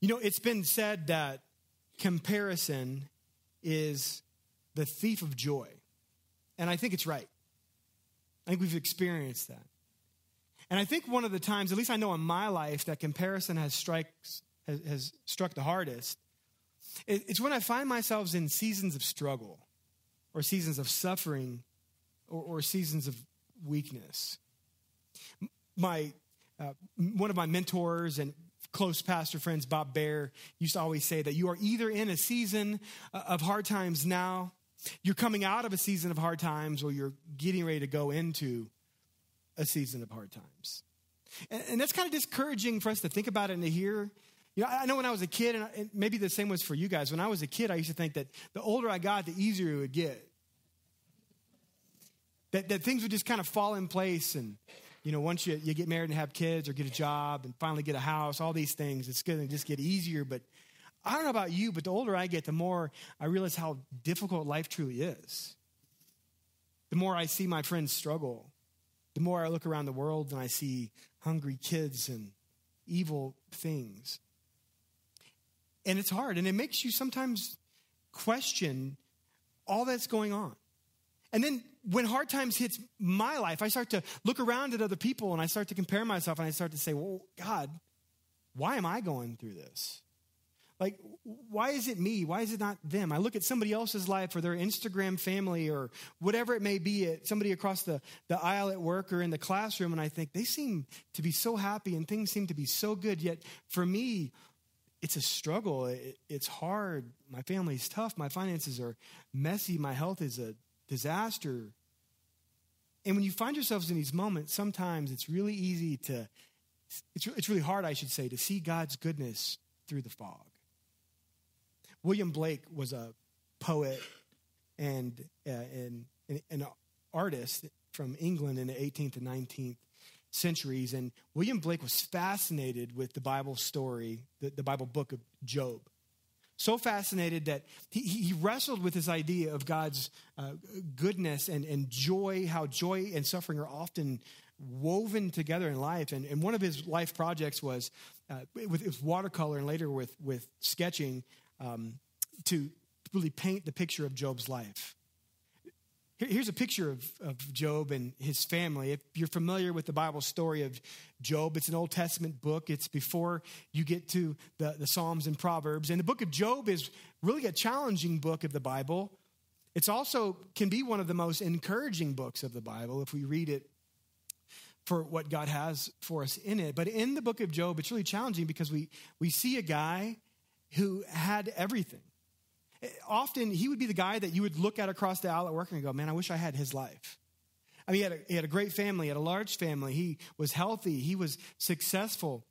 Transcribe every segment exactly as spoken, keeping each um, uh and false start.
You know, it's been said that comparison is the thief of joy. And I think it's right. I think we've experienced that. And I think one of the times, at least I know in my life, that comparison has strikes has, has struck the hardest, it's when I find myself in seasons of struggle or seasons of suffering or, or seasons of weakness. My uh, one of my mentors and close pastor friends, Bob Baer, used to always say that you are either in a season of hard times now, you're coming out of a season of hard times, or you're getting ready to go into a season of hard times. And, and that's kind of discouraging for us to think about it and to hear. You know, I know when I was a kid, and, I, and maybe the same was for you guys. When I was a kid, I used to think that the older I got, the easier it would get. That that things would just kind of fall in place. And, you know, once you, you get married and have kids or get a job and finally get a house, all these things, it's going to just get easier. But I don't know about you, but the older I get, the more I realize how difficult life truly is. The more I see my friends struggle, the more I look around the world and I see hungry kids and evil things. And it's hard. And it makes you sometimes question all that's going on. And then when hard times hits my life, I start to look around at other people and I start to compare myself and I start to say, well, God, why am I going through this? Like, why is it me? Why is it not them? I look at somebody else's life or their Instagram family or whatever it may be, at somebody across the, the aisle at work or in the classroom, and I think they seem to be so happy and things seem to be so good. Yet for me, it's a struggle. It, it's hard. My family's tough. My finances are messy. My health is a disaster. And when you find yourselves in these moments, sometimes it's really easy to, it's, it's really hard, I should say, to see God's goodness through the fog. William Blake was a poet and, uh, and, and an artist from England in the eighteenth and nineteenth centuries. And William Blake was fascinated with the Bible story, the, the Bible book of Job. So fascinated that he, he wrestled with this idea of God's uh, goodness and, and joy, how joy and suffering are often woven together in life. And, and one of his life projects was uh, with, with watercolor and later with, with sketching, Um, to really paint the picture of Job's life. Here, here's a picture of, of Job and his family. If you're familiar with the Bible story of Job, it's an Old Testament book. It's before you get to the, the Psalms and Proverbs. And the book of Job is really a challenging book of the Bible. It's also can be one of the most encouraging books of the Bible if we read it for what God has for us in it. But in the book of Job, it's really challenging because we, we see a guy who had everything. Often he would be the guy that you would look at across the aisle at work and go, man, I wish I had his life. I mean, he had a, he had a great family, he had a large family. He was healthy. He was successful.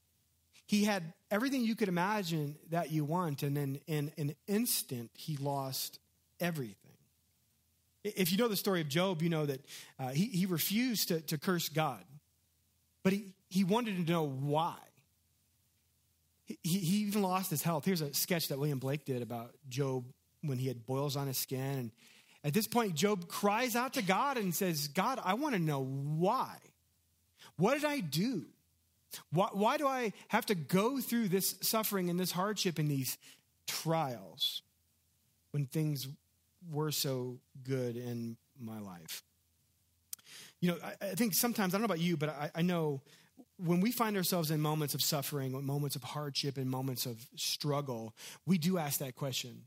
He had everything you could imagine that you want. And then in an instant, he lost everything. If you know the story of Job, you know that uh, he, he refused to, to curse God, but he, he wanted to know why. He, he even lost his health. Here's a sketch that William Blake did about Job when he had boils on his skin. And at this point, Job cries out to God and says, God, I want to know why. What did I do? Why, why do I have to go through this suffering and this hardship and these trials when things were so good in my life? You know, I, I think sometimes, I don't know about you, but I, I know when we find ourselves in moments of suffering, moments of hardship, and moments of struggle, we do ask that question.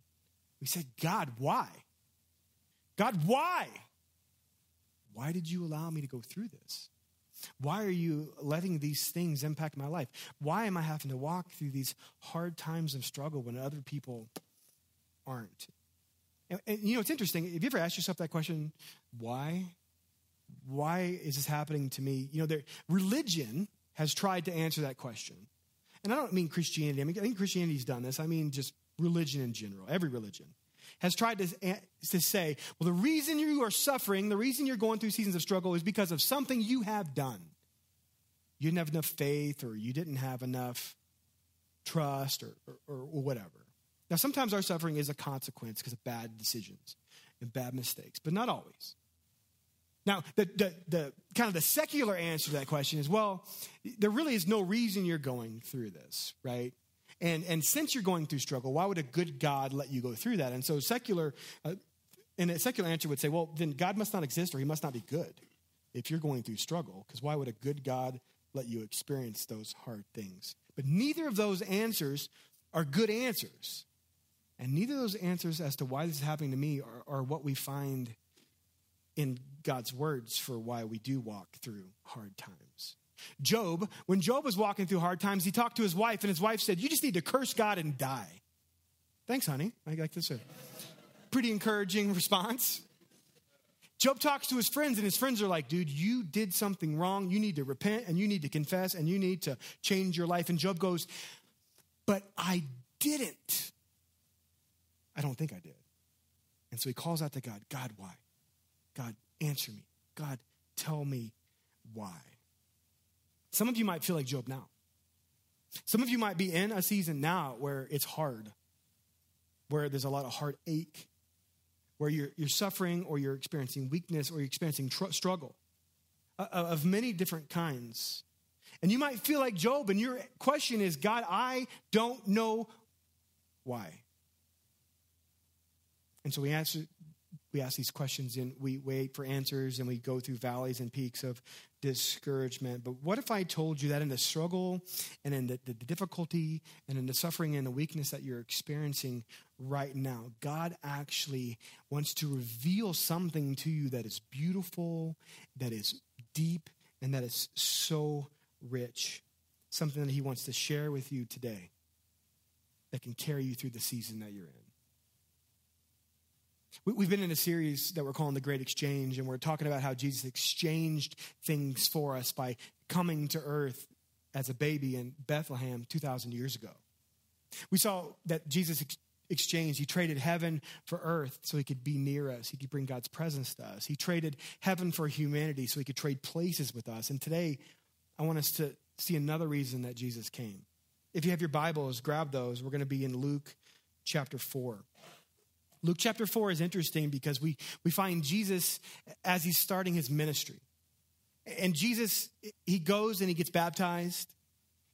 We say, God, why? God, why? Why did you allow me to go through this? Why are you letting these things impact my life? Why am I having to walk through these hard times of struggle when other people aren't? And, and you know, it's interesting. Have you ever asked yourself that question, why? Why is this happening to me? You know, there, religion has tried to answer that question. And I don't mean Christianity. I mean, I think Christianity's done this. I mean, just religion in general. Every religion has tried to, to say, well, the reason you are suffering, the reason you're going through seasons of struggle is because of something you have done. You didn't have enough faith, or you didn't have enough trust, or, or, or whatever. Now, sometimes our suffering is a consequence because of bad decisions and bad mistakes, but not always. Now, the, the the kind of the secular answer to that question is, well, there really is no reason you're going through this, right? And and since you're going through struggle, why would a good God let you go through that? And so secular, uh, and a secular answer would say, well, then God must not exist or he must not be good if you're going through struggle, because why would a good God let you experience those hard things? But neither of those answers are good answers. And neither of those answers as to why this is happening to me are, are what we find in God's words for why we do walk through hard times. Job, when Job was walking through hard times, he talked to his wife, and his wife said, you just need to curse God and die. Thanks, honey. I like this. Pretty encouraging response. Job talks to his friends, and his friends are like, dude, you did something wrong. You need to repent, and you need to confess, and you need to change your life. And Job goes, but I didn't. I don't think I did. And so he calls out to God, God, why? God, answer me. God, tell me why. Some of you might feel like Job now. Some of you might be in a season now where it's hard, where there's a lot of heartache, where you're, you're suffering or you're experiencing weakness or you're experiencing tr- struggle uh, of many different kinds. And you might feel like Job, and your question is, God, I don't know why. And so we answer, we ask these questions, and we wait for answers, and we go through valleys and peaks of discouragement. But what if I told you that in the struggle and in the, the difficulty and in the suffering and the weakness that you're experiencing right now, God actually wants to reveal something to you that is beautiful, that is deep, and that is so rich, something that he wants to share with you today that can carry you through the season that you're in. We've been in a series that we're calling The Great Exchange, and we're talking about how Jesus exchanged things for us by coming to earth as a baby in Bethlehem two thousand years ago. We saw that Jesus ex- exchanged, he traded heaven for earth so he could be near us. He could bring God's presence to us. He traded heaven for humanity so he could trade places with us. And today, I want us to see another reason that Jesus came. If you have your Bibles, grab those. We're going to be in Luke chapter four. Luke chapter four is interesting because we, we find Jesus as he's starting his ministry. And Jesus, he goes and he gets baptized.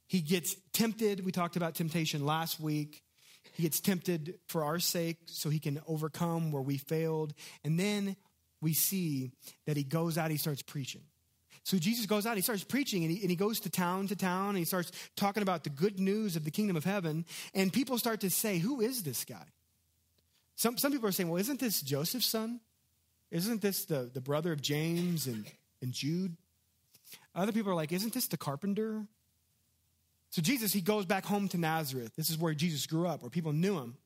He gets tempted. We talked about temptation last week. He gets tempted for our sake so he can overcome where we failed. And then we see that he goes out, he starts preaching. So Jesus goes out, he starts preaching, and he, and he goes to town to town, and he starts talking about the good news of the kingdom of heaven. And people start to say, who is this guy? Some some people are saying, well, isn't this Joseph's son? Isn't this the, the brother of James and, and Jude? Other people are like, isn't this the carpenter? So Jesus, he goes back home to Nazareth. This is where Jesus grew up, where people knew him.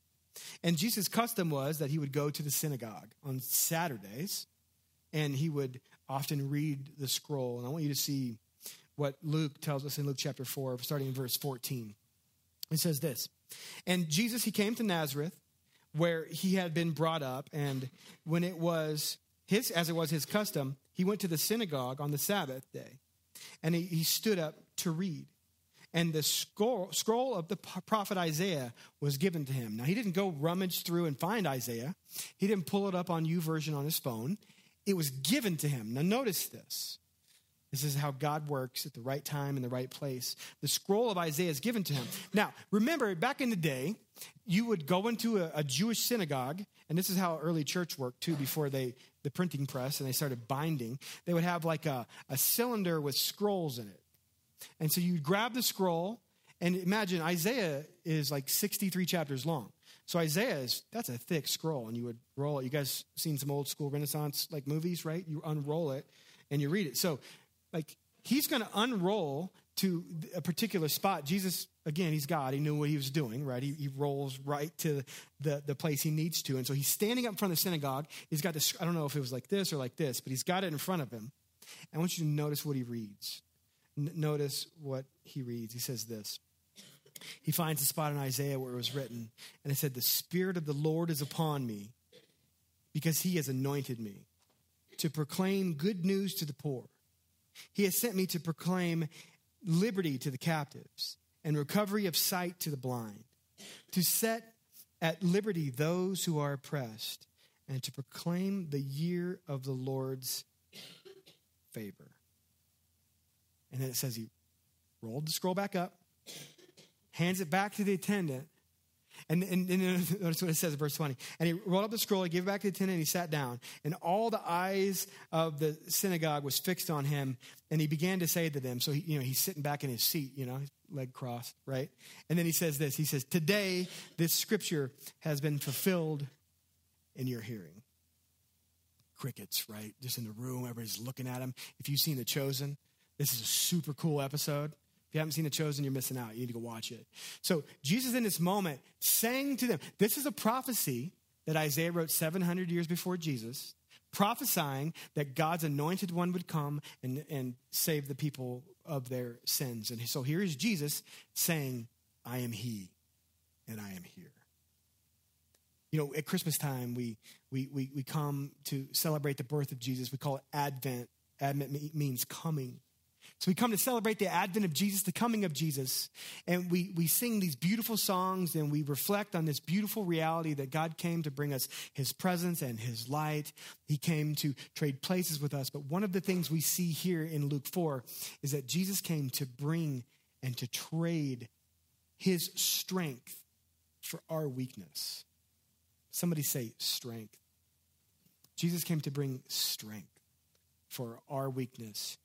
And Jesus' custom was that he would go to the synagogue on Saturdays, and he would often read the scroll. And I want you to see what Luke tells us in Luke chapter four, starting in verse fourteen. It says this, and Jesus, he came to Nazareth, where he had been brought up, and when it was his, as it was his custom, he went to the synagogue on the Sabbath day, and he, he stood up to read. And the scroll, scroll of the prophet Isaiah was given to him. Now, he didn't go rummage through and find Isaiah. He didn't pull it up on YouVersion on his phone. It was given to him. Now, notice this. This is how God works at the right time in the right place. The scroll of Isaiah is given to him. Now, remember, back in the day, you would go into a, a Jewish synagogue, and this is how early church worked, too, before they the printing press and they started binding. They would have like a, a cylinder with scrolls in it. And so you'd grab the scroll, and imagine Isaiah is like sixty-three chapters long. So Isaiah is, that's a thick scroll, and you would roll it. You guys seen some old school Renaissance like movies, right? You unroll it, and you read it. So like, he's going to unroll to a particular spot. Jesus, again, he's God. He knew what he was doing, right? He, he rolls right to the, the place he needs to. And so he's standing up in front of the synagogue. He's got this, I don't know if it was like this or like this, but he's got it in front of him. And I want you to notice what he reads. N- notice what he reads. He says this. He finds a spot in Isaiah where it was written. And it said, the Spirit of the Lord is upon me because he has anointed me to proclaim good news to the poor. He has sent me to proclaim liberty to the captives and recovery of sight to the blind, to set at liberty those who are oppressed, and to proclaim the year of the Lord's favor. And then it says he rolled the scroll back up, hands it back to the attendant. And, and, and notice what it says in verse twenty. And he rolled up the scroll, he gave it back to the attendant, and he sat down. And all the eyes of the synagogue was fixed on him. And he began to say to them, so he, you know, he's sitting back in his seat, you know, his leg crossed, right? And then he says this, he says, today this scripture has been fulfilled in your hearing. Crickets, right? Just in the room, everybody's looking at him. If you've seen The Chosen, this is a super cool episode. If you haven't seen The Chosen, you're missing out. You need to go watch it. So Jesus in this moment sang to them, this is a prophecy that Isaiah wrote seven hundred years before Jesus, prophesying that God's anointed one would come and, and save the people of their sins. And so here is Jesus saying, I am he and I am here. You know, at Christmas time, we, we, we, we come to celebrate the birth of Jesus. We call it Advent. Advent means coming. So we come to celebrate the advent of Jesus, the coming of Jesus, and we, we sing these beautiful songs and we reflect on this beautiful reality that God came to bring us his presence and his light. He came to trade places with us. But one of the things we see here in Luke four is that Jesus came to bring and to trade his strength for our weakness. Somebody say strength. Jesus came to bring strength for our weakness,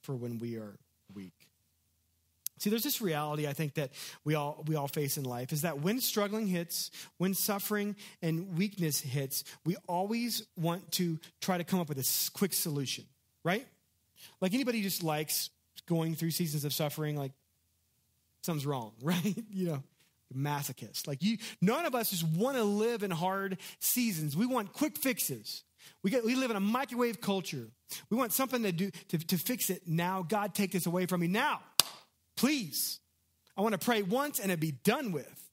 for when we are weak. See, there's this reality I think that we all we all face in life is that when struggling hits, when suffering and weakness hits, we always want to try to come up with a quick solution, right? Like anybody just likes going through seasons of suffering, like something's wrong, right? You know, masochist. Like you, none of us just want to live in hard seasons. We want quick fixes. We get, we live in a microwave culture. We want something to do to, to fix it now. God, take this away from me now, please. I want to pray once and it be done with.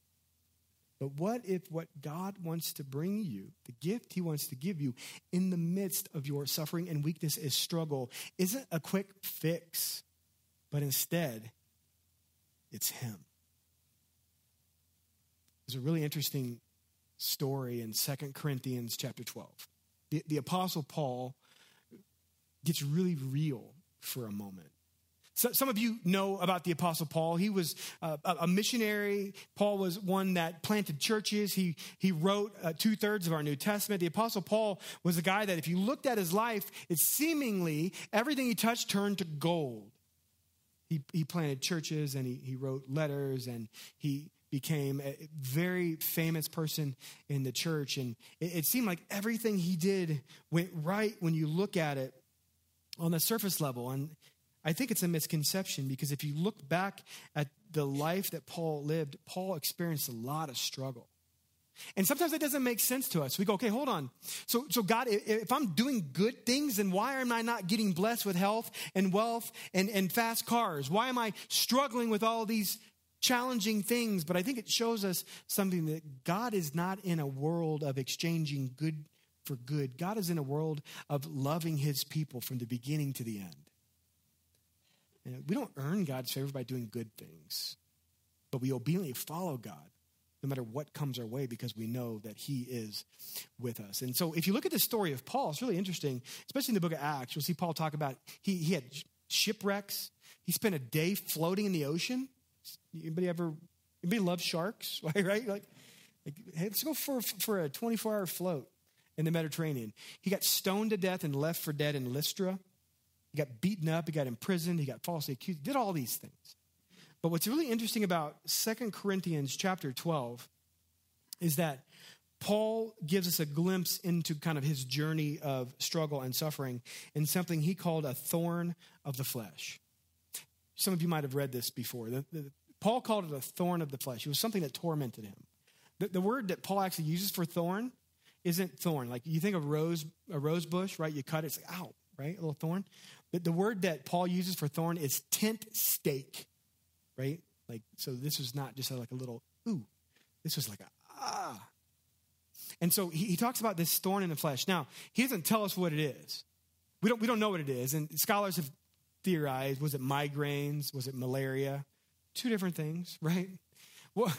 But what if what God wants to bring you, the gift he wants to give you in the midst of your suffering and weakness is struggle, isn't a quick fix, but instead it's him. There's a really interesting story in Second Corinthians chapter twelve. The, the Apostle Paul gets really real for a moment. So, some of you know about the Apostle Paul. He was uh, a missionary. Paul was one that planted churches. He, he wrote uh, two-thirds of our New Testament. The Apostle Paul was a guy that if you looked at his life, it seemingly everything he touched turned to gold. He, he planted churches and he, he wrote letters and he became a very famous person in the church. And it, it seemed like everything he did went right when you look at it on the surface level. And I think it's a misconception because if you look back at the life that Paul lived, Paul experienced a lot of struggle. And sometimes that doesn't make sense to us. We go, okay, hold on. So, so God, if I'm doing good things, then why am I not getting blessed with health and wealth and, and fast cars? Why am I struggling with all these challenging things? But I think it shows us something, that God is not in a world of exchanging good for good. God is in a world of loving his people from the beginning to the end. And we don't earn God's favor by doing good things, but we obediently follow God no matter what comes our way because we know that he is with us. And so if you look at the story of Paul, it's really interesting, especially in the book of Acts. You'll see Paul talk about he, he had shipwrecks. He spent a day floating in the ocean. Anybody ever, anybody love sharks, right? Like, like hey, let's go for, for a twenty-four hour float in the Mediterranean. He got stoned to death and left for dead in Lystra. He got beaten up. He got imprisoned. He got falsely accused. He did all these things. But what's really interesting about Second Corinthians chapter twelve is that Paul gives us a glimpse into kind of his journey of struggle and suffering in something he called a thorn of the flesh. Some of you might have read this before. The, the, Paul called it a thorn of the flesh. It was something that tormented him. The, the word that Paul actually uses for thorn isn't thorn. Like you think of rose, a rose bush, right? You cut it, it's like, ow, right? A little thorn. But the word that Paul uses for thorn is tent stake, right? Like, so this was not just like a little, ooh, this was like a, ah. And so he, he talks about this thorn in the flesh. Now, he doesn't tell us what it is. We don't, we don't know what it is. And scholars have theorized, was it migraines? Was it malaria? Two different things, right? Well,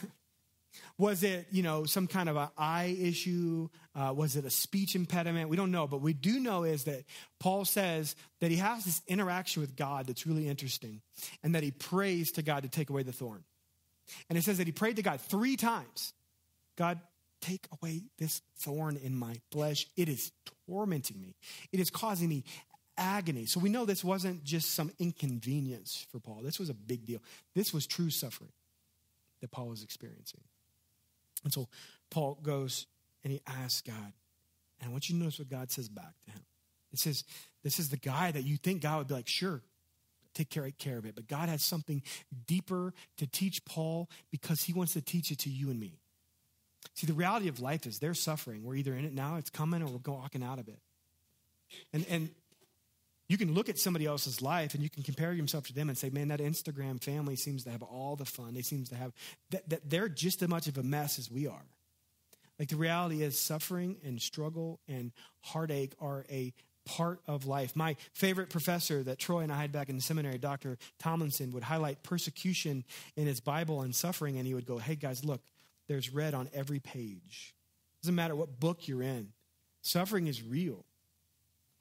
was it, you know, some kind of an eye issue? Uh, was it a speech impediment? We don't know. But we do know is that Paul says that he has this interaction with God that's really interesting and that he prays to God to take away the thorn. And it says that he prayed to God three times. God, take away this thorn in my flesh. It is tormenting me. It is causing me agony. So we know this wasn't just some inconvenience for Paul. This was a big deal. This was true suffering that Paul was experiencing. And so Paul goes and he asks God, and I want you to notice what God says back to him. It says, this is the guy that you think God would be like, sure, take care, take care of it. But God has something deeper to teach Paul because he wants to teach it to you and me. See, the reality of life is there's suffering. We're either in it now, it's coming, or we're walking out of it. And and you can look at somebody else's life and you can compare yourself to them and say, man, that Instagram family seems to have all the fun. They seems to have, that, that they're just as much of a mess as we are. Like the reality is suffering and struggle and heartache are a part of life. My favorite professor that Troy and I had back in the seminary, Doctor Tomlinson, would highlight persecution in his Bible and suffering. And he would go, hey guys, look, there's red on every page. Doesn't matter what book you're in. Suffering is real.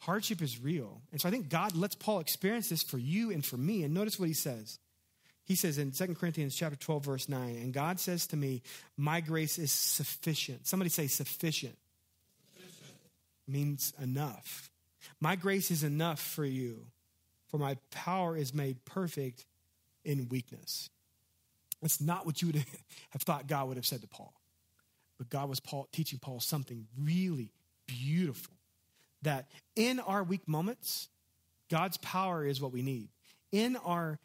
Hardship is real. And so I think God lets Paul experience this for you and for me. And notice what he says. He says in Second Corinthians chapter twelve, verse nine, and God says to me, my grace is sufficient. Somebody say sufficient. Sufficient. Means enough. My grace is enough for you, for my power is made perfect in weakness. That's not what you would have thought God would have said to Paul. But God was Paul, teaching Paul something really beautiful, that in our weak moments, God's power is what we need. In our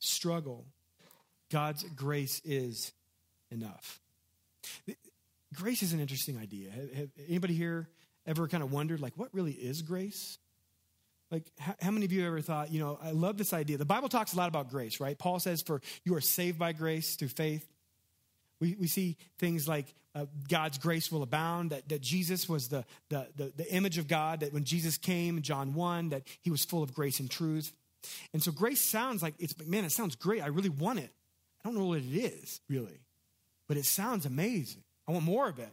struggle, God's grace is enough. Grace is an interesting idea. Have, have anybody here ever kind of wondered, like, what really is grace? Like, how, how many of you ever thought, you know, I love this idea. The Bible talks a lot about grace, right? Paul says, for you are saved by grace through faith. We we see things like uh, God's grace will abound, that, that Jesus was the, the, the, the image of God, that when Jesus came, John one, that he was full of grace and truth. And so grace sounds like, it's man, it sounds great. I really want it. I don't know what it is, really. But it sounds amazing. I want more of it.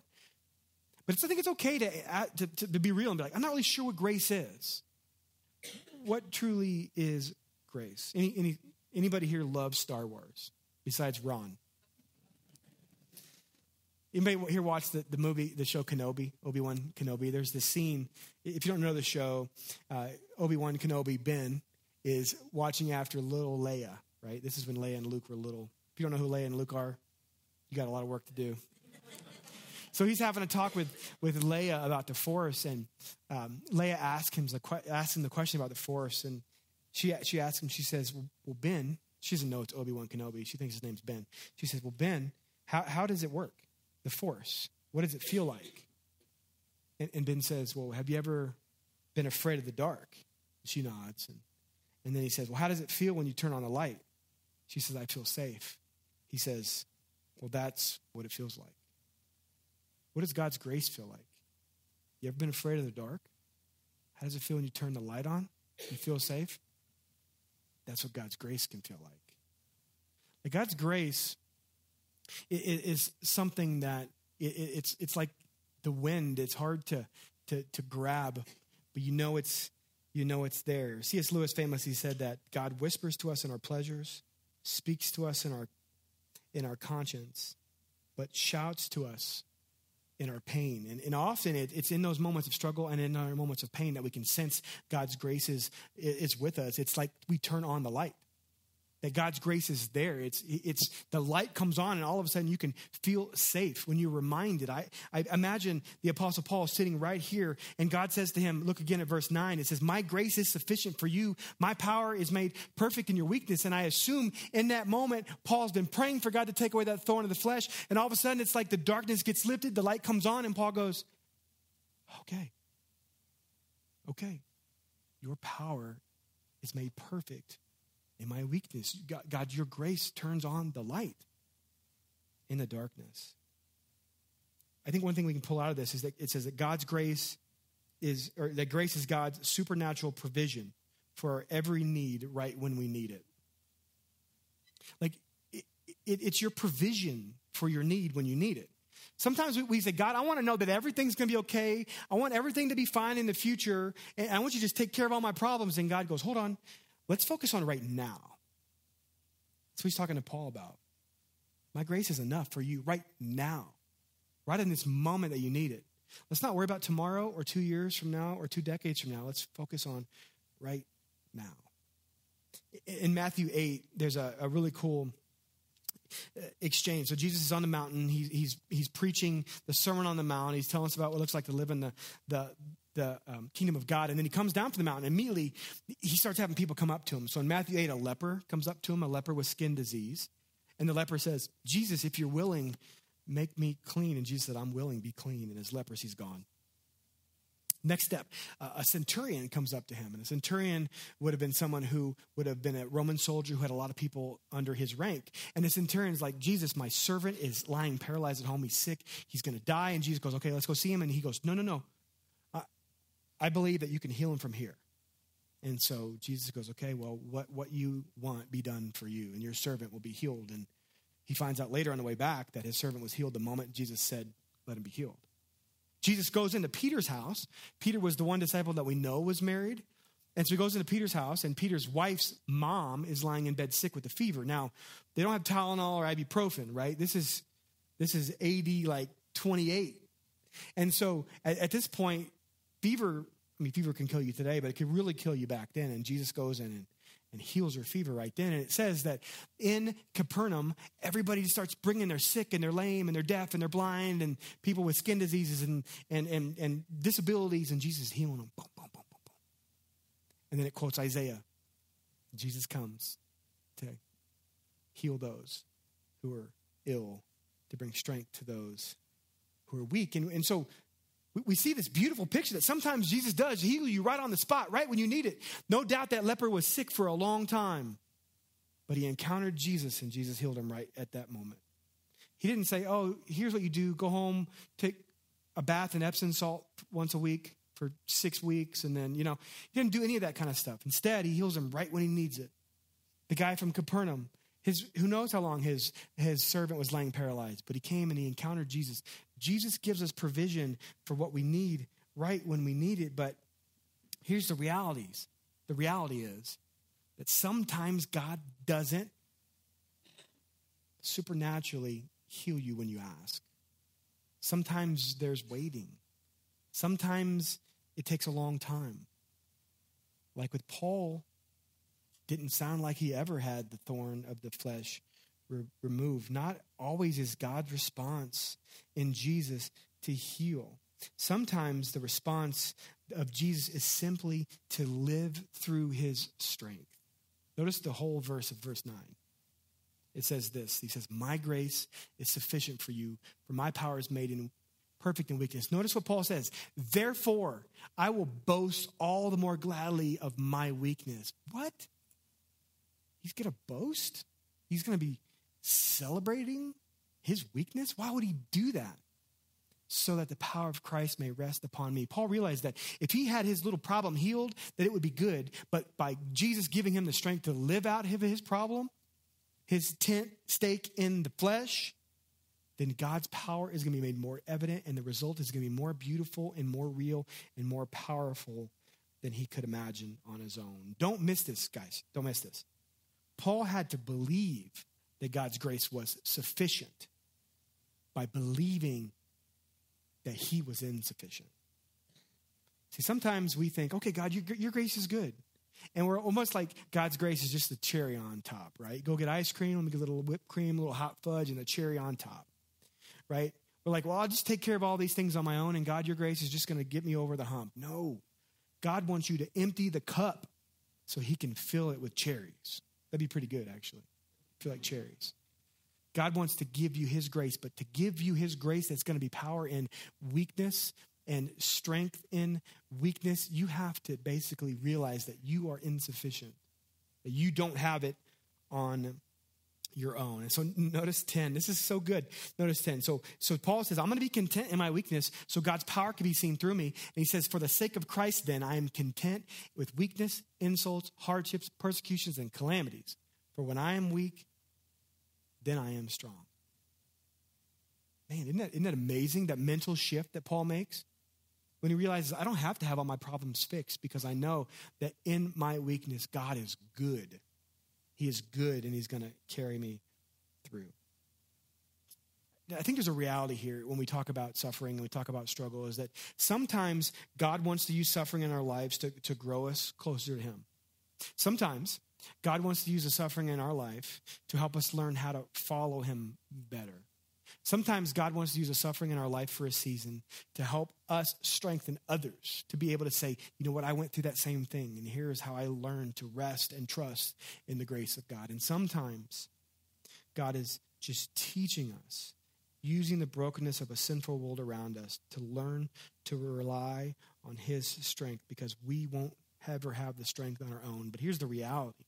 But it's, I think it's okay to, to, to, to be real and be like, I'm not really sure what grace is. What truly is grace? Any, any anybody here loves Star Wars besides Ron? Anybody here watch the, the movie, the show Kenobi, Obi-Wan Kenobi? There's this scene. If you don't know the show, uh, Obi-Wan Kenobi, Ben, is watching after little Leia, right? This is when Leia and Luke were little. If you don't know who Leia and Luke are, you got a lot of work to do. So he's having a talk with, with Leia about the Force, and um, Leia asks him, asks him the question about the Force, and she she asks him, she says, well, Ben, she doesn't know it's Obi-Wan Kenobi. She thinks his name's Ben. She says, well, Ben, how, how does it work, the Force? What does it feel like? And, and Ben says, well, have you ever been afraid of the dark? She nods, and, and then he says, well, how does it feel when you turn on a light? She says, I feel safe. He says, well, that's what it feels like. What does God's grace feel like? You ever been afraid of the dark? How does it feel when you turn the light on? You feel safe? That's what God's grace can feel like. Like God's grace is something that it's it's like the wind. It's hard to to to grab, but you know it's you know it's there. C S Lewis famously said that God whispers to us in our pleasures, speaks to us in our in our conscience, but shouts to us in our pain. And, and often it, it's in those moments of struggle and in our moments of pain that we can sense God's grace is, is with us. It's like we turn on the light, that God's grace is there. It's it's the light comes on and all of a sudden you can feel safe when you're reminded. I, I imagine the Apostle Paul sitting right here and God says to him, look again at verse nine, it says, my grace is sufficient for you. My power is made perfect in your weakness. And I assume in that moment, Paul's been praying for God to take away that thorn of the flesh. And all of a sudden it's like the darkness gets lifted, the light comes on and Paul goes, okay, okay, your power is made perfect in my weakness. God, your grace turns on the light in the darkness. I think one thing we can pull out of this is that it says that God's grace is, or that grace is God's supernatural provision for our every need right when we need it. Like it, it, it's your provision for your need when you need it. Sometimes we, we say, God, I want to know that everything's going to be okay. I want everything to be fine in the future. And I want you to just take care of all my problems. And God goes, hold on. Let's focus on right now. That's what he's talking to Paul about. My grace is enough for you right now, right in this moment that you need it. Let's not worry about tomorrow or two years from now or two decades from now. Let's focus on right now. In Matthew eight, there's a, a really cool exchange. So Jesus is on the mountain. He, he's he's preaching the Sermon on the Mount. He's telling us about what it looks like to live in the the the um, kingdom of God. And then he comes down from the mountain. Immediately, he starts having people come up to him. So in Matthew eight, a leper comes up to him, a leper with skin disease. And the leper says, "Jesus, if you're willing, make me clean." And Jesus said, "I'm willing, be clean." And his leprosy's gone. Next step, uh, a centurion comes up to him. And a centurion would have been someone who would have been a Roman soldier who had a lot of people under his rank. And the centurion's like, "Jesus, my servant is lying paralyzed at home. He's sick. He's going to die." And Jesus goes, "Okay, let's go see him." And he goes, no, no, no. I, I believe that you can heal him from here." And so Jesus goes, "Okay, well, what, what you want be done for you, and your servant will be healed." And he finds out later on the way back that his servant was healed the moment Jesus said, "Let him be healed." Jesus goes into Peter's house. Peter was the one disciple that we know was married. And so he goes into Peter's house, and Peter's wife's mom is lying in bed sick with a fever. Now, they don't have Tylenol or ibuprofen, right? This is this is A D like twenty-eight. And so at, at this point, fever, I mean, fever can kill you today, but it could really kill you back then. And Jesus goes in and, and heals her fever right then. And it says that in Capernaum, everybody starts bringing their sick and they're lame and they're deaf and they're blind and people with skin diseases and and and, and disabilities, and Jesus is healing them. Boom, boom, boom, boom, boom. And then it quotes Isaiah. Jesus comes to heal those who are ill, to bring strength to those who are weak. And, and so we see this beautiful picture that sometimes Jesus does heal you right on the spot, right when you need it. No doubt that leper was sick for a long time, but he encountered Jesus and Jesus healed him right at that moment. He didn't say, "Oh, here's what you do. Go home, take a bath in Epsom salt once a week for six weeks. And then, you know," he didn't do any of that kind of stuff. Instead, he heals him right when he needs it. The guy from Capernaum, his, who knows how long his, his servant was lying paralyzed, but he came and he encountered Jesus. Jesus gives us provision for what we need right when we need it. But here's the realities. The reality is that sometimes God doesn't supernaturally heal you when you ask. Sometimes there's waiting. Sometimes it takes a long time. Like with Paul, didn't sound like he ever had the thorn of the flesh re- removed. Not always is God's response in Jesus to heal. Sometimes the response of Jesus is simply to live through his strength. Notice the whole verse of verse nine. It says this. He says, "My grace is sufficient for you, for my power is made in perfect in weakness." Notice what Paul says. "Therefore, I will boast all the more gladly of my weakness." What? He's going to boast? He's going to be celebrating his weakness? Why would he do that? "So that the power of Christ may rest upon me." Paul realized that if he had his little problem healed, that it would be good. But by Jesus giving him the strength to live out his problem, his tent stake in the flesh, then God's power is going to be made more evident. And the result is going to be more beautiful and more real and more powerful than he could imagine on his own. Don't miss this, guys. Don't miss this. Paul had to believe that God's grace was sufficient by believing that he was insufficient. See, sometimes we think, "Okay, God, your, your grace is good." And we're almost like God's grace is just the cherry on top, right? Go get ice cream, let me get a little whipped cream, a little hot fudge, and a cherry on top, right? We're like, "Well, I'll just take care of all these things on my own, and God, your grace is just going to get me over the hump." No, God wants you to empty the cup so he can fill it with cherries. That'd be pretty good, actually. I feel like cherries. God wants to give you his grace, but to give you his grace that's going to be power in weakness and strength in weakness, you have to basically realize that you are insufficient, that you don't have it on your own. And so notice ten. This is so good. Notice ten. So, so Paul says, "I'm going to be content in my weakness so God's power can be seen through me." And he says, "For the sake of Christ, then, I am content with weakness, insults, hardships, persecutions, and calamities. For when I am weak, then I am strong." Man, isn't that, isn't that amazing, that mental shift that Paul makes? When he realizes, I don't have to have all my problems fixed because I know that in my weakness, God is good. He is good, and he's going to carry me through. I think there's a reality here when we talk about suffering and we talk about struggle, is that sometimes God wants to use suffering in our lives to, to grow us closer to him. Sometimes God wants to use the suffering in our life to help us learn how to follow him better. Sometimes God wants to use the suffering in our life for a season to help us strengthen others, to be able to say, you know what, I went through that same thing, and here's how I learned to rest and trust in the grace of God. And sometimes God is just teaching us, using the brokenness of a sinful world around us to learn to rely on his strength, because we won't ever have the strength on our own. But here's the reality.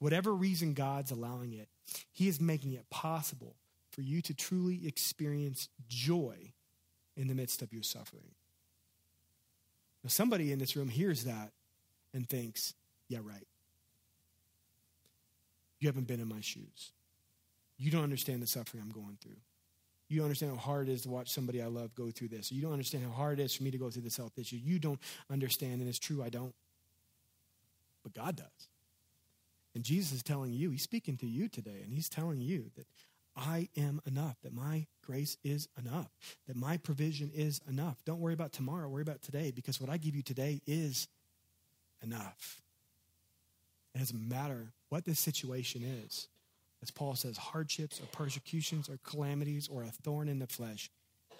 Whatever reason God's allowing it, he is making it possible for you to truly experience joy in the midst of your suffering. Now, somebody in this room hears that and thinks, yeah, right. You haven't been in my shoes. You don't understand the suffering I'm going through. You don't understand how hard it is to watch somebody I love go through this. You don't understand how hard it is for me to go through this health issue. You don't understand, and it's true, I don't. But God does. And Jesus is telling you, he's speaking to you today, and he's telling you that I am enough, that my grace is enough, that my provision is enough. Don't worry about tomorrow, worry about today, because what I give you today is enough. It doesn't matter what this situation is. As Paul says, hardships or persecutions or calamities or a thorn in the flesh,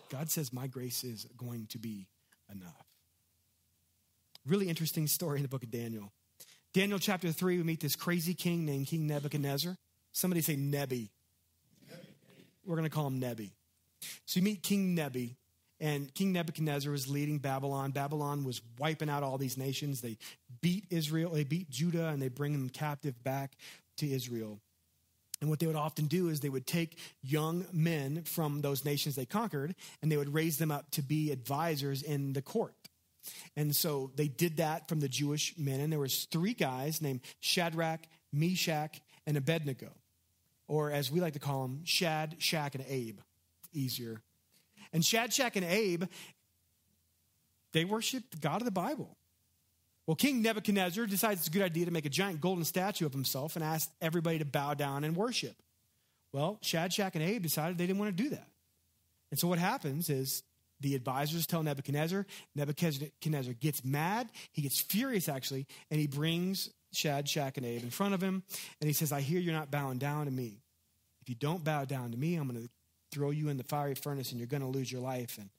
God says my grace is going to be enough. Really interesting story in the book of Daniel. Daniel chapter three, we meet this crazy king named King Nebuchadnezzar. Somebody say Nebi. We're going to call him Nebi. So you meet King Nebi, and King Nebuchadnezzar was leading Babylon. Babylon was wiping out all these nations. They beat Israel, they beat Judah, and they bring them captive back to Israel. And what they would often do is they would take young men from those nations they conquered, and they would raise them up to be advisors in the court. And so they did that from the Jewish men. And there was three guys named Shadrach, Meshach, and Abednego, or as we like to call them, Shad, Shaq, and Abe. Easier. And Shad, Shaq, and Abe, they worshiped the God of the Bible. Well, King Nebuchadnezzar decides it's a good idea to make a giant golden statue of himself and ask everybody to bow down and worship. Well, Shad, Shaq, and Abe decided they didn't want to do that. And so what happens is the advisors tell Nebuchadnezzar. Nebuchadnezzar gets mad. He gets furious, actually, and he brings Shad, Shaq, and Abe in front of him. And he says, I hear you're not bowing down to me. If you don't bow down to me, I'm going to throw you in the fiery furnace and you're going to lose your life. And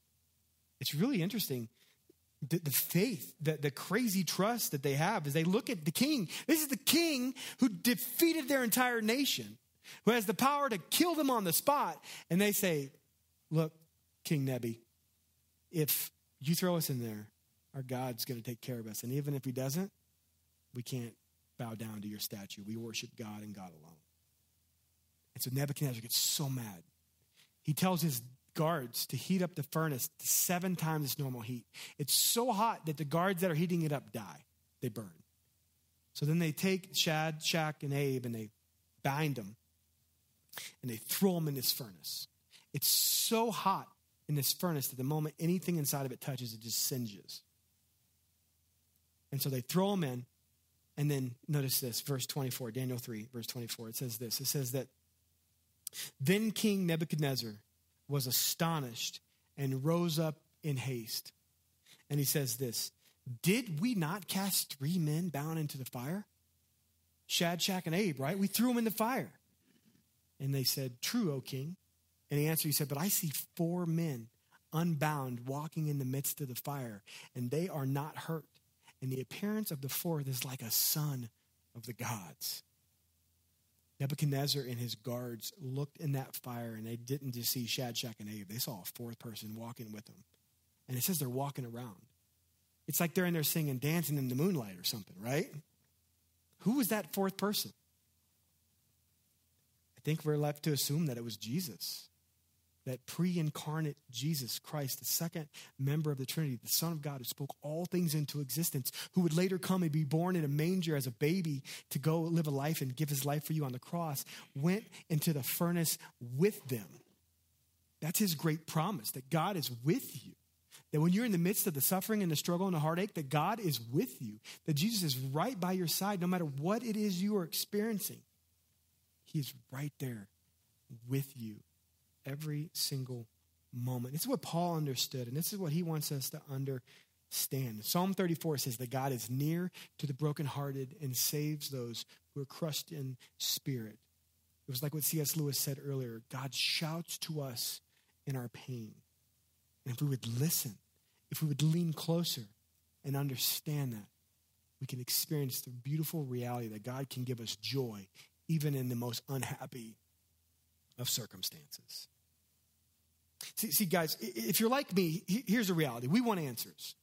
it's really interesting. The, the faith, the, the crazy trust that they have is they look at the king. This is the king who defeated their entire nation, who has the power to kill them on the spot. And they say, look, King Nebi, if you throw us in there, our God's going to take care of us. And even if he doesn't, we can't bow down to your statue. We worship God and God alone. And so Nebuchadnezzar gets so mad. He tells his guards to heat up the furnace to seven times its normal heat. It's so hot that the guards that are heating it up die. They burn. So then they take Shad, Shaq, and Abe, and they bind them, and they throw them in this furnace. It's so hot in this furnace that the moment anything inside of it touches, it just singes. And so they throw them in, and then notice this, verse twenty-four, Daniel three, verse twenty-four, it says this. It says that, then King Nebuchadnezzar was astonished and rose up in haste. And he says this, did we not cast three men bound into the fire? Shad, Shaq, and Abe, right? We threw them in the fire. And they said, true, O king. And he answered, he said, but I see four men unbound walking in the midst of the fire, and they are not hurt. And the appearance of the fourth is like a son of the gods. Nebuchadnezzar and his guards looked in that fire, and they didn't just see Shadrach and Abe. They saw a fourth person walking with them. And it says they're walking around. It's like they're in there singing, dancing in the moonlight or something, right? Who was that fourth person? I think we're left to assume that it was Jesus, that pre-incarnate Jesus Christ, the second member of the Trinity, the Son of God who spoke all things into existence, who would later come and be born in a manger as a baby to go live a life and give his life for you on the cross, went into the furnace with them. That's his great promise, that God is with you, that when you're in the midst of the suffering and the struggle and the heartache, that God is with you, that Jesus is right by your side no matter what it is you are experiencing. He is right there with you. every single moment. It's what Paul understood, and this is what he wants us to understand. Psalm thirty-four says that God is near to the brokenhearted and saves those who are crushed in spirit. It was like what C S Lewis said earlier. God shouts to us in our pain. And if we would listen, if we would lean closer and understand that, we can experience the beautiful reality that God can give us joy, even in the most unhappy of circumstances. See, see guys, if you're like me, here's the reality. We want answers.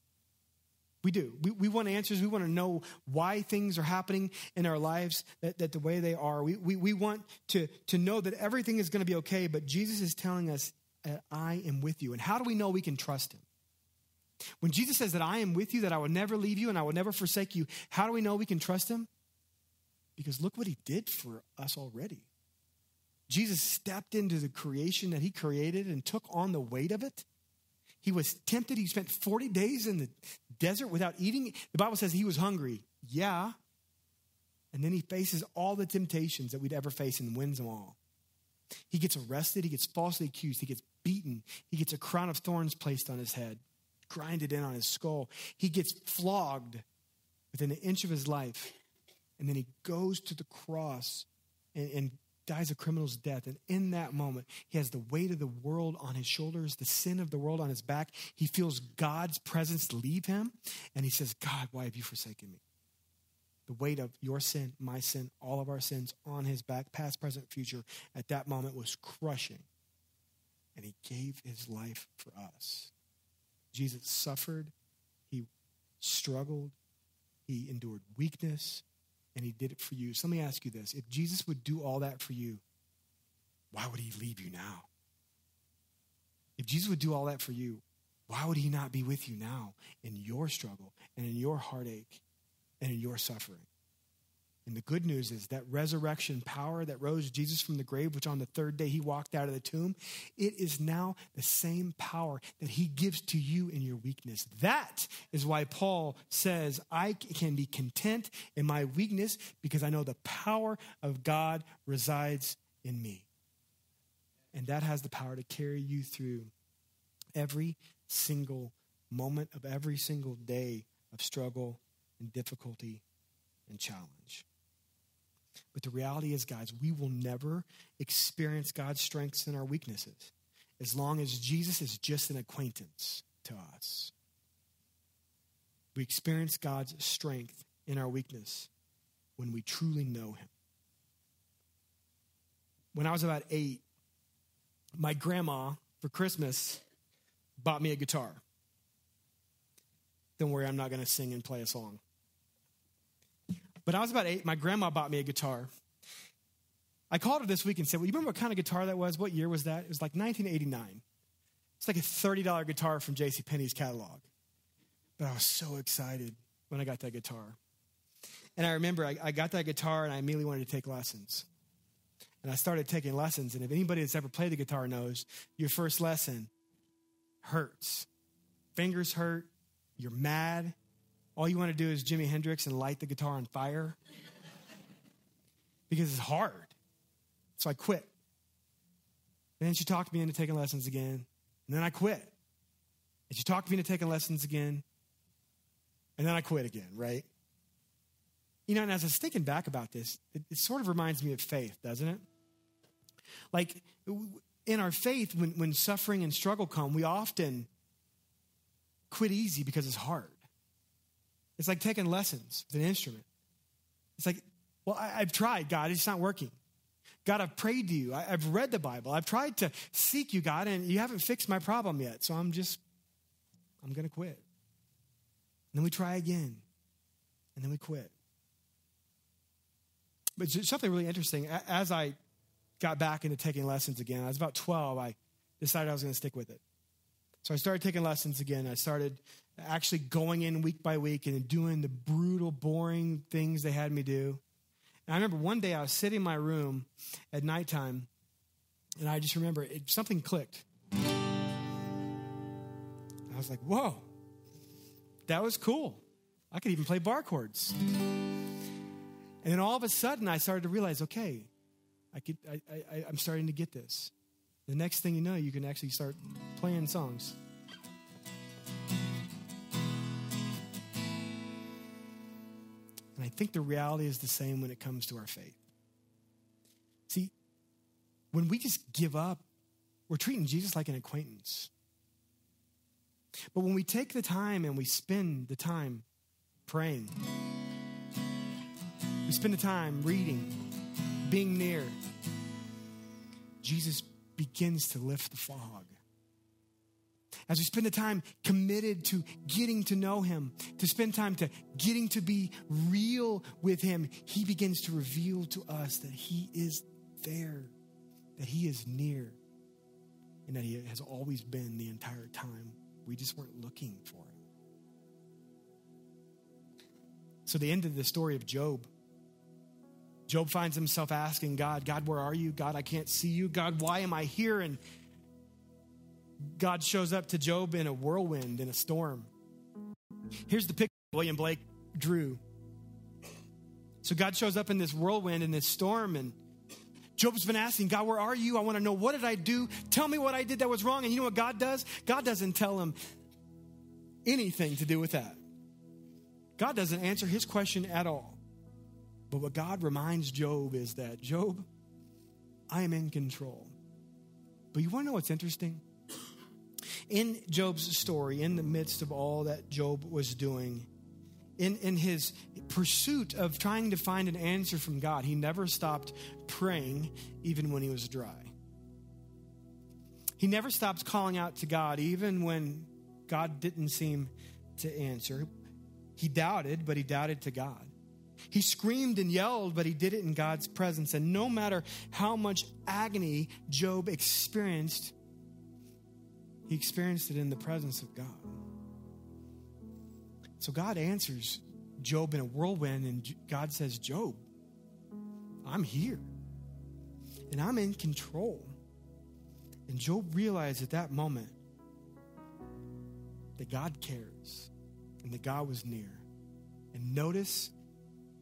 We do. We, we want answers. We want to know why things are happening in our lives that, that the way they are. We, we, we want to, to know that everything is going to be okay, but Jesus is telling us that I am with you. And how do we know we can trust him? When Jesus says that I am with you, that I will never leave you and I will never forsake you, how do we know we can trust him? Because look what he did for us already. Jesus stepped into the creation that he created and took on the weight of it. He was tempted. He spent forty days in the desert without eating. The Bible says he was hungry. Yeah. And then he faces all the temptations that we'd ever face and wins them all. He gets arrested. He gets falsely accused. He gets beaten. He gets a crown of thorns placed on his head, grinded in on his skull. He gets flogged within an inch of his life. And then he goes to the cross and, and dies a criminal's death. And in that moment, he has the weight of the world on his shoulders, the sin of the world on his back. He feels God's presence leave him. And he says, God, why have you forsaken me? The weight of your sin, my sin, all of our sins on his back, past, present, future, at that moment was crushing. And he gave his life for us. Jesus suffered. He struggled. He endured weakness. And he did it for you. So let me ask you this. If Jesus would do all that for you, why would he leave you now? If Jesus would do all that for you, why would he not be with you now in your struggle and in your heartache and in your suffering? And the good news is that resurrection power that rose Jesus from the grave, which on the third day he walked out of the tomb, it is now the same power that he gives to you in your weakness. That is why Paul says, I can be content in my weakness because I know the power of God resides in me. And that has the power to carry you through every single moment of every single day of struggle and difficulty and challenge. But the reality is, guys, we will never experience God's strengths in our weaknesses as long as Jesus is just an acquaintance to us. We experience God's strength in our weakness when we truly know him. When I was about eight, my grandma, for Christmas, bought me a guitar. Don't worry, I'm not going to sing and play a song. But I was about eight. My grandma bought me a guitar. I called her this week and said, well, you remember what kind of guitar that was? What year was that? It was like nineteen eighty-nine. It's like a thirty dollars guitar from JCPenney's catalog. But I was so excited when I got that guitar. And I remember I, I got that guitar and I immediately wanted to take lessons. And I started taking lessons. And if anybody that's ever played the guitar knows, your first lesson hurts. Fingers hurt. You're mad. All you want to do is Jimi Hendrix and light the guitar on fire because it's hard. So I quit. And then she talked me into taking lessons again. And then I quit. And she talked me into taking lessons again. And then I quit again, right? You know, and as I was thinking back about this, it, it sort of reminds me of faith, doesn't it? Like in our faith, when, when suffering and struggle come, we often quit easy because it's hard. It's like taking lessons with an instrument. It's like, well, I, I've tried, God. It's not working. God, I've prayed to you. I, I've read the Bible. I've tried to seek you, God, and you haven't fixed my problem yet. So I'm just, I'm going to quit. And then we try again. And then we quit. But something really interesting. As I got back into taking lessons again, I was about twelve. I decided I was going to stick with it. So I started taking lessons again. I started actually going in week by week and doing the brutal, boring things they had me do. And I remember one day I was sitting in my room at nighttime, and I just remember it, something clicked. I was like, whoa, that was cool. I could even play bar chords. And then all of a sudden I started to realize, okay, I could, I, I, I'm starting to get this. The next thing you know, you can actually start playing songs. And I think the reality is the same when it comes to our faith. See, when we just give up, we're treating Jesus like an acquaintance. But when we take the time and we spend the time praying, we spend the time reading, being near, Jesus begins to lift the fog. As we spend the time committed to getting to know him, to spend time to getting to be real with him, he begins to reveal to us that he is there, that he is near, and that he has always been the entire time. We just weren't looking for him. So the end of the story of Job, Job finds himself asking God, God, where are you? God, I can't see you. God, why am I here? And God shows up to Job in a whirlwind, in a storm. Here's the picture William Blake drew. So God shows up in this whirlwind, in this storm, and Job's been asking, God, where are you? I want to know, what did I do? Tell me what I did that was wrong. And you know what God does? God doesn't tell him anything to do with that. God doesn't answer his question at all. But what God reminds Job is that, Job, I am in control. But you want to know what's interesting? In Job's story, in the midst of all that Job was doing, In, in his pursuit of trying to find an answer from God, he never stopped praying, even when he was dry. He never stopped calling out to God, even when God didn't seem to answer. He doubted, but he doubted to God. He screamed and yelled, but he did it in God's presence. And no matter how much agony Job experienced, he experienced it in the presence of God. So God answers Job in a whirlwind, and God says, Job, I'm here, and I'm in control. And Job realized at that moment that God cares and that God was near. And notice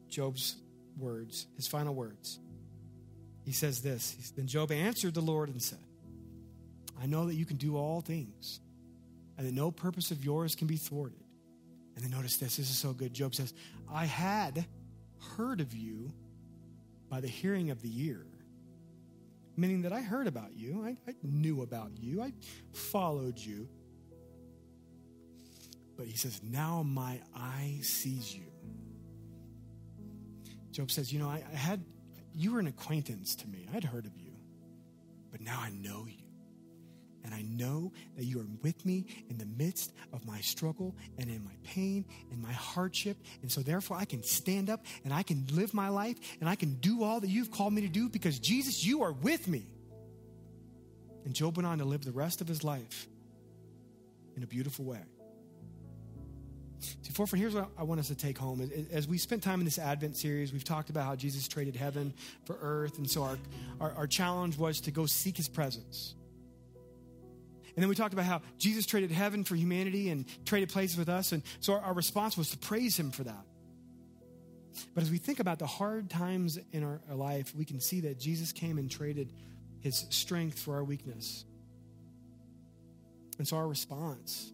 Job's words, his final words. He says this, then Job answered the Lord and said, I know that you can do all things, and that no purpose of yours can be thwarted. And then notice this, this is so good. Job says, I had heard of you by the hearing of the ear, meaning that I heard about you. I, I knew about you. I followed you. But he says, now my eye sees you. Job says, you know, I, I had, you were an acquaintance to me. I'd heard of you, but now I know you. And I know that you are with me in the midst of my struggle and in my pain and my hardship. And so therefore I can stand up and I can live my life and I can do all that you've called me to do because Jesus, you are with me. And Job went on to live the rest of his life in a beautiful way. See, forefront, here's what I want us to take home. As we spent time in this Advent series, we've talked about how Jesus traded heaven for earth. And so our, our, our challenge was to go seek his presence. And then we talked about how Jesus traded heaven for humanity and traded places with us. And so our, our response was to praise him for that. But as we think about the hard times in our, our life, we can see that Jesus came and traded his strength for our weakness. And so our response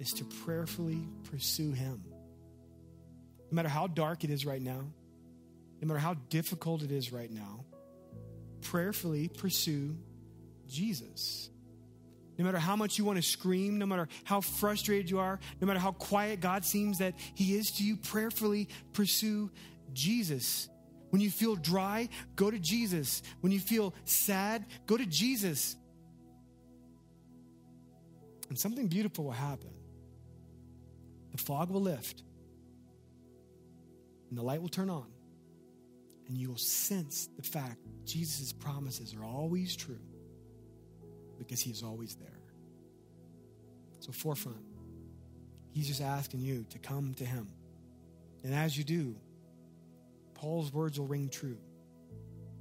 is to prayerfully pursue him. No matter how dark it is right now, no matter how difficult it is right now, prayerfully pursue Jesus. No matter how much you want to scream, no matter how frustrated you are, no matter how quiet God seems that he is to you, prayerfully pursue Jesus. When you feel dry, go to Jesus. When you feel sad, go to Jesus. And something beautiful will happen. The fog will lift, and the light will turn on, and you will sense the fact Jesus' promises are always true, because he is always there. So forefront, he's just asking you to come to him. And as you do, Paul's words will ring true,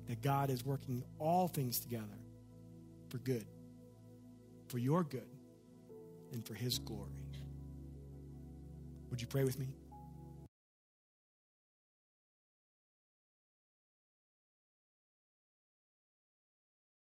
that God is working all things together for good, for your good, and for his glory. Would you pray with me?